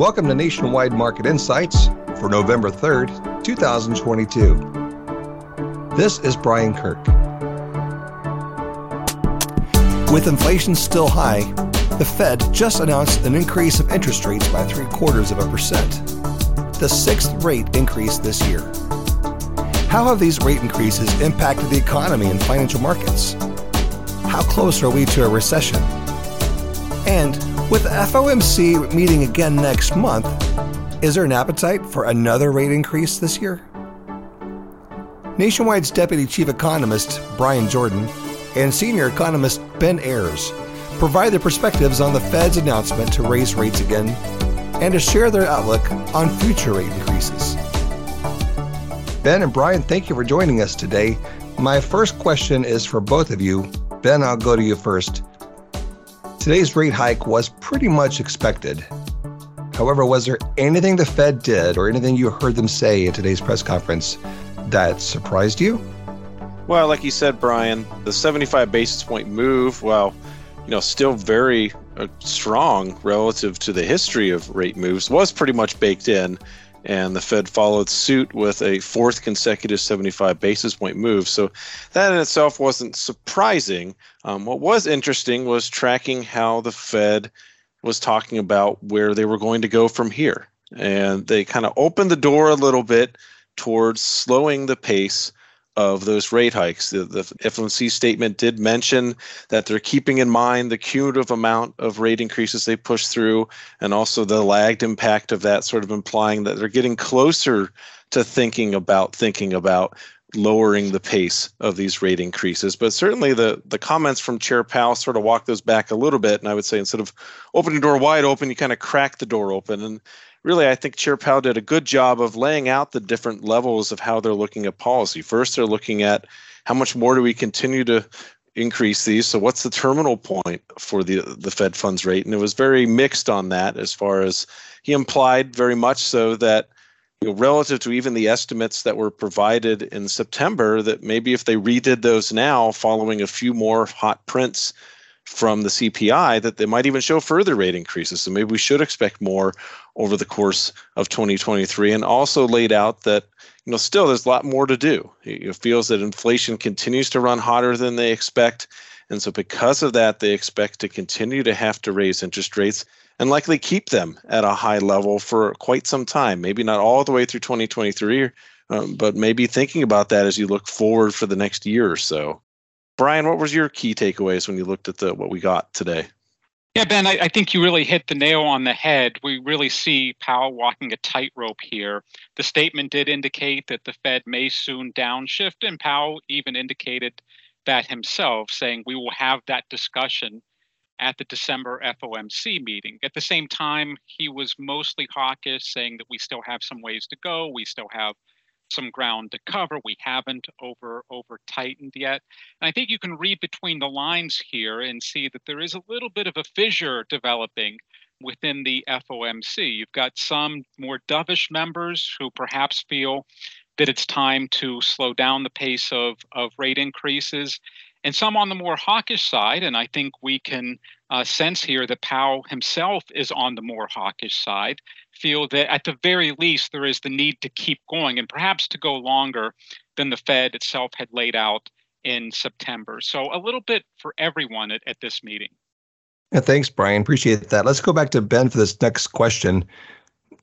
Welcome to Nationwide Market Insights for November 3rd, 2022. This is Brian Kirk. With inflation still high, the Fed just announced an increase of interest rates by 0.75%, the sixth rate increase this year. How have these rate increases impacted the economy and financial markets? How close are we to a recession? And with the FOMC meeting again next month, is there an appetite for another rate increase this year? Nationwide's Deputy Chief Economist, Bryan Jordan, and Senior Economist, Ben Ayers, provide their perspectives on the Fed's announcement to raise rates again and to share their outlook on future rate increases. Ben and Brian, thank you for joining us today. My first question is for both of you. Ben, I'll go to you first. Today's rate hike was pretty much expected. However, was there anything the Fed did or anything you heard them say at today's press conference that surprised you? Well, like you said, Brian, the 75 basis point move, still very strong relative to the history of rate moves, was pretty much baked in, and the Fed followed suit with a fourth consecutive 75 basis point move. So that in itself wasn't surprising. What was interesting was tracking how the Fed was talking about where they were going to go from here. And they kind of opened the door a little bit towards slowing the pace of those rate hikes. The FOMC statement did mention that they're keeping in mind the cumulative amount of rate increases they push through and also the lagged impact of that, sort of implying that they're getting closer to thinking about lowering the pace of these rate increases. But certainly the comments from Chair Powell sort of walked those back a little bit. And I would say instead of opening the door wide open, you kind of crack the door open. And really, I think Chair Powell did a good job of laying out the different levels of how they're looking at policy. First, they're looking at how much more do we continue to increase these. So what's the terminal point for the Fed funds rate? And it was very mixed on that, as far as he implied very much so that relative to even the estimates that were provided in September, that maybe if they redid those now following a few more hot prints from the CPI, that they might even show further rate increases. So maybe we should expect more over the course of 2023, and also laid out that, still there's a lot more to do. It feels that inflation continues to run hotter than they expect. And so because of that, they expect to continue to have to raise interest rates and likely keep them at a high level for quite some time, maybe not all the way through 2023, but maybe thinking about that as you look forward for the next year or so. Brian, what was your key takeaways when you looked at what we got today? Yeah, Ben, I think you really hit the nail on the head. We really see Powell walking a tightrope here. The statement did indicate that the Fed may soon downshift, and Powell even indicated that himself, saying we will have that discussion at the December FOMC meeting. At the same time, he was mostly hawkish, saying that we still have some ways to go. We still have some ground to cover. We haven't over-tightened yet. And I think you can read between the lines here and see that there is a little bit of a fissure developing within the FOMC. You've got some more dovish members who perhaps feel that it's time to slow down the pace of rate increases, and some on the more hawkish side. And I think we can sense here that Powell himself is on the more hawkish side, feel that at the very least there is the need to keep going and perhaps to go longer than the Fed itself had laid out in September. So a little bit for everyone at this meeting. Yeah, thanks, Brian. Appreciate that. Let's go back to Ben for this next question.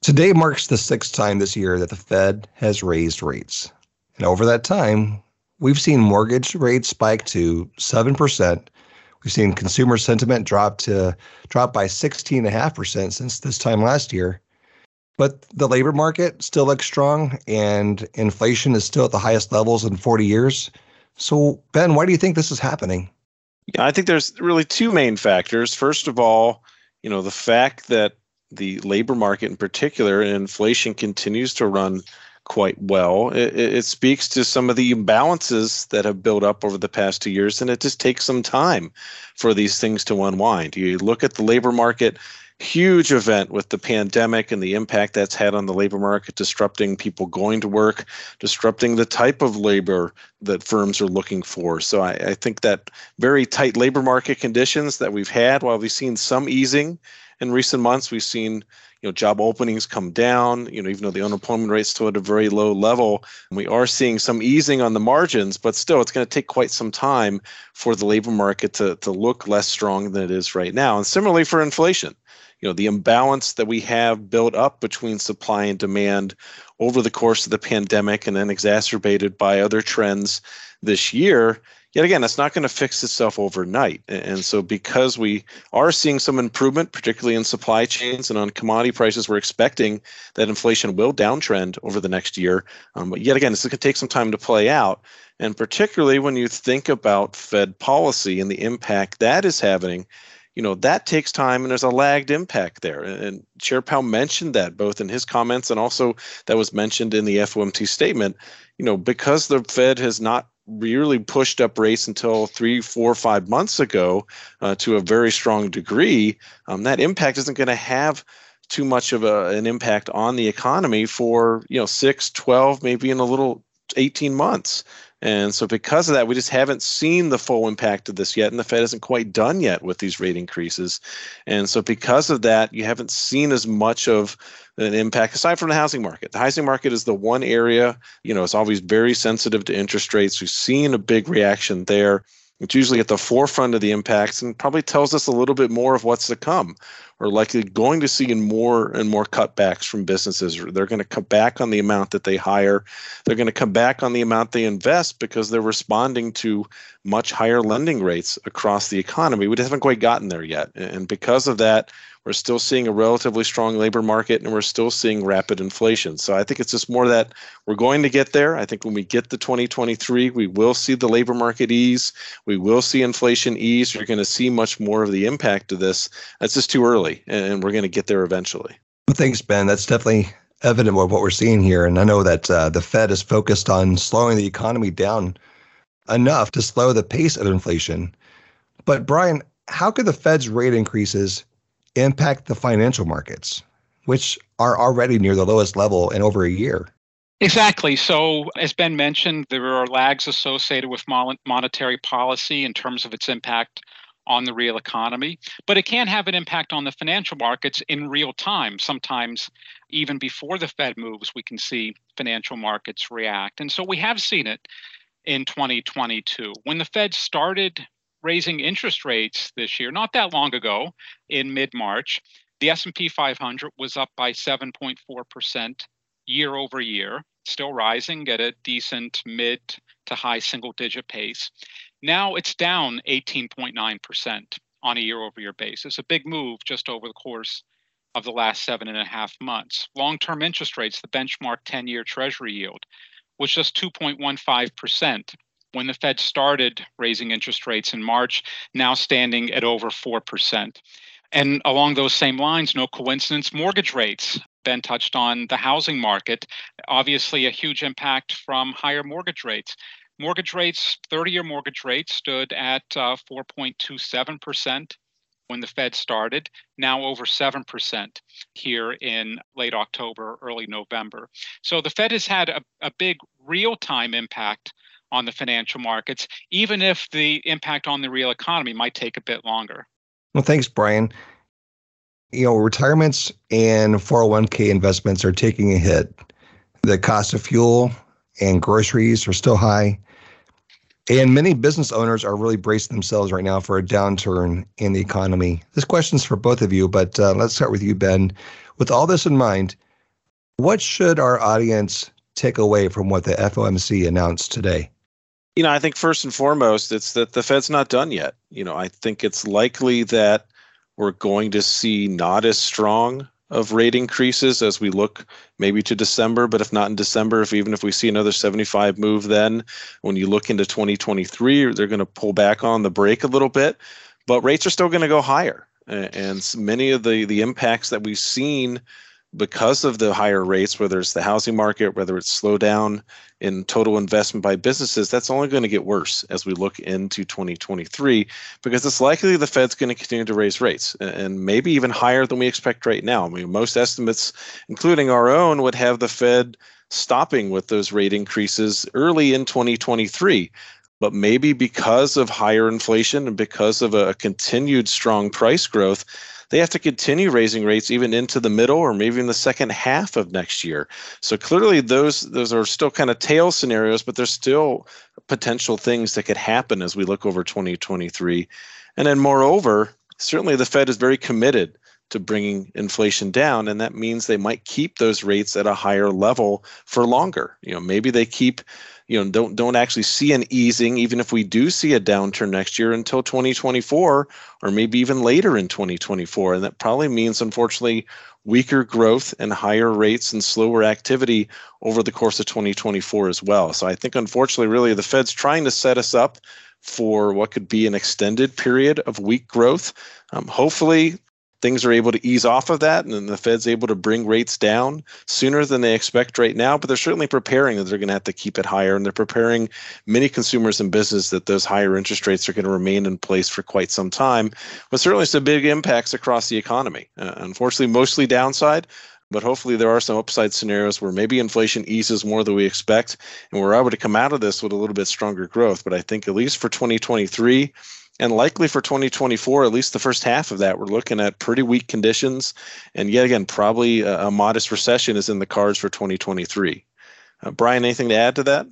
Today marks the sixth time this year that the Fed has raised rates. And over that time, we've seen mortgage rates spike to 7%. We've seen consumer sentiment drop by 16.5% since this time last year. But the labor market still looks strong, and inflation is still at the highest levels in 40 years. So, Ben, why do you think this is happening? Yeah, I think there's really two main factors. First of all, the fact that the labor market in particular and inflation continues to run quite well. It speaks to some of the imbalances that have built up over the past 2 years, and it just takes some time for these things to unwind. You look at the labor market, huge event with the pandemic and the impact that's had on the labor market, disrupting people going to work, disrupting the type of labor that firms are looking for. So I think that very tight labor market conditions that we've had, while we've seen some easing in recent months. We've seen, job openings come down, even though the unemployment rate's still at a very low level. We are seeing some easing on the margins, but still it's going to take quite some time for the labor market to look less strong than it is right now. And similarly for inflation, the imbalance that we have built up between supply and demand over the course of the pandemic and then exacerbated by other trends this year, yet again, that's not going to fix itself overnight. And so because we are seeing some improvement, particularly in supply chains and on commodity prices, we're expecting that inflation will downtrend over the next year. But yet again, it's going to take some time to play out. And particularly when you think about Fed policy and the impact that is having, that takes time and there's a lagged impact there. And Chair Powell mentioned that both in his comments and also that was mentioned in the FOMC statement, because the Fed has not really pushed up rates until 3, 4, 5 months ago to a very strong degree, that impact isn't going to have too much of an impact on the economy for, 6, 12, maybe in a little 18 months. And so because of that, we just haven't seen the full impact of this yet. And the Fed isn't quite done yet with these rate increases. And so because of that, you haven't seen as much of an impact aside from the housing market. The housing market is the one area, it's always very sensitive to interest rates. We've seen a big reaction there. It's usually at the forefront of the impacts and probably tells us a little bit more of what's to come. We're likely going to see more and more cutbacks from businesses. They're going to cut back on the amount that they hire. They're going to cut back on the amount they invest because they're responding to much higher lending rates across the economy. We just haven't quite gotten there yet. And because of that, we're still seeing a relatively strong labor market and we're still seeing rapid inflation. So I think it's just more that we're going to get there. I think when we get to 2023, we will see the labor market ease. We will see inflation ease. You're going to see much more of the impact of this. That's just too early and we're going to get there eventually. Thanks, Ben. That's definitely evident of what we're seeing here. And I know that the Fed is focused on slowing the economy down enough to slow the pace of inflation. But Bryan, how could the Fed's rate increases impact the financial markets, which are already near the lowest level in over a year? Exactly. So as Ben mentioned, there are lags associated with monetary policy in terms of its impact on the real economy, but it can have an impact on the financial markets in real time. Sometimes even before the Fed moves, we can see financial markets react. And so we have seen it in 2022. When the Fed started raising interest rates this year, not that long ago, in mid-March, the S&P 500 was up by 7.4% year over year, still rising at a decent mid to high single-digit pace. Now it's down 18.9% on a year-over-year basis, a big move just over the course of the last 7.5 months. Long-term interest rates, the benchmark 10-year Treasury yield, was just 2.15%. when the Fed started raising interest rates in March, now standing at over 4%. And along those same lines, no coincidence, mortgage rates. Ben touched on the housing market, obviously a huge impact from higher mortgage rates. 30-year mortgage rates stood at 4.27% when the Fed started, now over 7% here in late October, early November. So the Fed has had a big real-time impact on the financial markets, even if the impact on the real economy might take a bit longer. Well, thanks, Bryan. Retirements and 401k investments are taking a hit. The cost of fuel and groceries are still high. And many business owners are really bracing themselves right now for a downturn in the economy. This question's for both of you, but let's start with you, Ben. With all this in mind, what should our audience take away from what the FOMC announced today? I think first and foremost, it's that the Fed's not done yet. I think it's likely that we're going to see not as strong of rate increases as we look maybe to December, but if not in December, even if we see another 75 move then, when you look into 2023, they're going to pull back on the brake a little bit, but rates are still going to go higher. And many of the impacts that we've seen because of the higher rates, whether it's the housing market, whether it's slowdown in total investment by businesses, that's only going to get worse as we look into 2023, because it's likely the Fed's going to continue to raise rates and maybe even higher than we expect right now. Most estimates, including our own, would have the Fed stopping with those rate increases early in 2023. But maybe because of higher inflation and because of a continued strong price growth, they have to continue raising rates even into the middle or maybe in the second half of next year. So clearly those are still kind of tail scenarios, but there's still potential things that could happen as we look over 2023. And then moreover, certainly the Fed is very committed to bringing inflation down, and that means they might keep those rates at a higher level for longer. You know, maybe they keep, you know, don't actually see an easing, even if we do see a downturn next year, until 2024 or maybe even later in 2024. And that probably means, unfortunately, weaker growth and higher rates and slower activity over the course of 2024 as well. So I think, unfortunately, really the Fed's trying to set us up for what could be an extended period of weak growth. Hopefully, things are able to ease off of that, and then the Fed's able to bring rates down sooner than they expect right now, but they're certainly preparing that they're going to have to keep it higher, and they're preparing many consumers and business that those higher interest rates are going to remain in place for quite some time, with certainly some big impacts across the economy. Unfortunately, mostly downside, but hopefully there are some upside scenarios where maybe inflation eases more than we expect, and we're able to come out of this with a little bit stronger growth. But I think at least for 2023, and likely for 2024, at least the first half of that, we're looking at pretty weak conditions. And yet again, probably a modest recession is in the cards for 2023. Bryan, anything to add to that?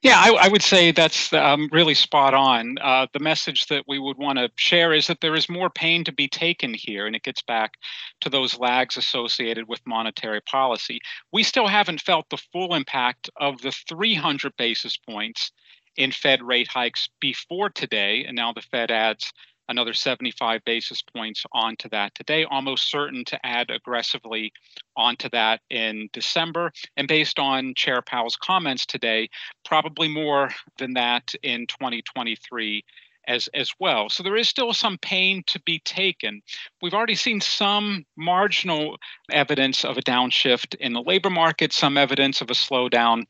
Yeah, I would say that's really spot on. The message that we would want to share is that there is more pain to be taken here, and it gets back to those lags associated with monetary policy. We still haven't felt the full impact of the 300 basis points in Fed rate hikes before today, and now the Fed adds another 75 basis points onto that today, almost certain to add aggressively onto that in December. And based on Chair Powell's comments today, probably more than that in 2023 as well. So there is still some pain to be taken. We've already seen some marginal evidence of a downshift in the labor market, some evidence of a slowdown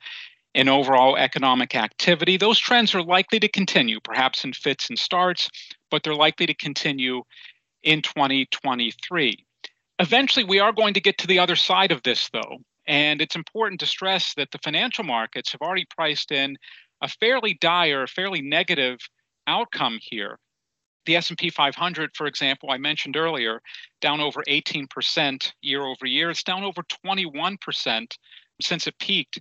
in overall economic activity. Those trends are likely to continue, perhaps in fits and starts, but they're likely to continue in 2023. Eventually, we are going to get to the other side of this, though, and it's important to stress that the financial markets have already priced in a fairly dire, fairly negative outcome here. The S&P 500, for example, I mentioned earlier, down over 18% year over year. It's down over 21% since it peaked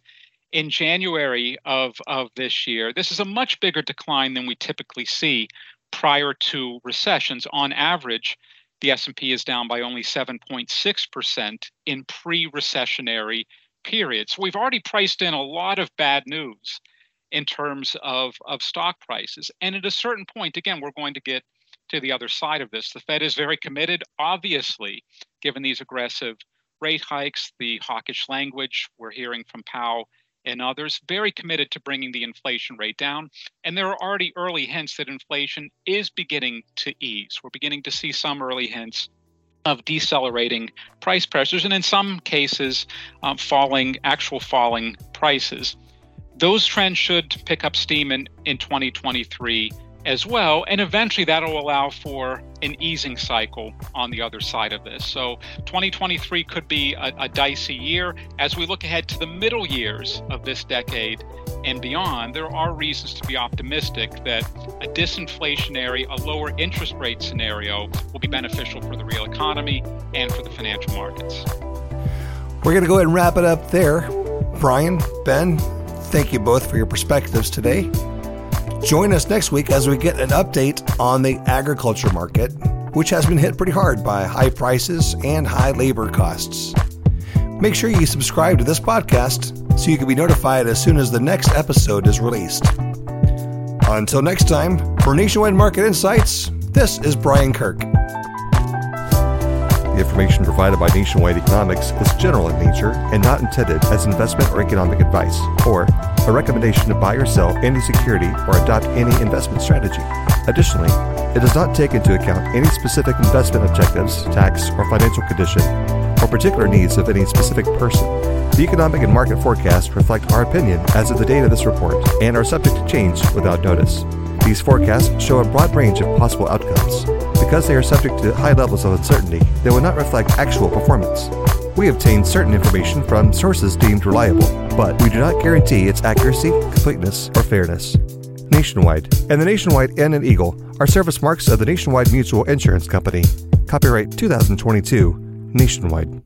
in January of this year. This is a much bigger decline than we typically see prior to recessions. On average, the S&P is down by only 7.6% in pre-recessionary periods. So we've already priced in a lot of bad news in terms of stock prices. And at a certain point, again, we're going to get to the other side of this. The Fed is very committed, obviously, given these aggressive rate hikes, the hawkish language we're hearing from Powell and others, very committed to bringing the inflation rate down. And there are already early hints that inflation is beginning to ease. We're beginning to see some early hints of decelerating price pressures, and in some cases, falling prices. Those trends should pick up steam in 2023 as well, and eventually that'll allow for an easing cycle on the other side of this. So 2023 could be a dicey year. As we look ahead to the middle years of this decade and beyond, there are reasons to be optimistic that a disinflationary, a lower interest rate scenario will be beneficial for the real economy and for the financial markets. We're going to go ahead and wrap it up there. Bryan, Ben, thank you both for your perspectives today. Join us next week as we get an update on the agriculture market, which has been hit pretty hard by high prices and high labor costs. Make sure you subscribe to this podcast so you can be notified as soon as the next episode is released. Until next time, for Nationwide Market Insights, this is Bryan Kirk. The information provided by Nationwide Economics is general in nature and not intended as investment or economic advice, or a recommendation to buy or sell any security or adopt any investment strategy. Additionally, it does not take into account any specific investment objectives, tax, or financial condition, or particular needs of any specific person. The economic and market forecasts reflect our opinion as of the date of this report and are subject to change without notice. These forecasts show a broad range of possible outcomes. Because they are subject to high levels of uncertainty, they will not reflect actual performance. We obtain certain information from sources deemed reliable, but we do not guarantee its accuracy, completeness, or fairness. Nationwide and the Nationwide N and Eagle are service marks of the Nationwide Mutual Insurance Company. Copyright 2022, Nationwide.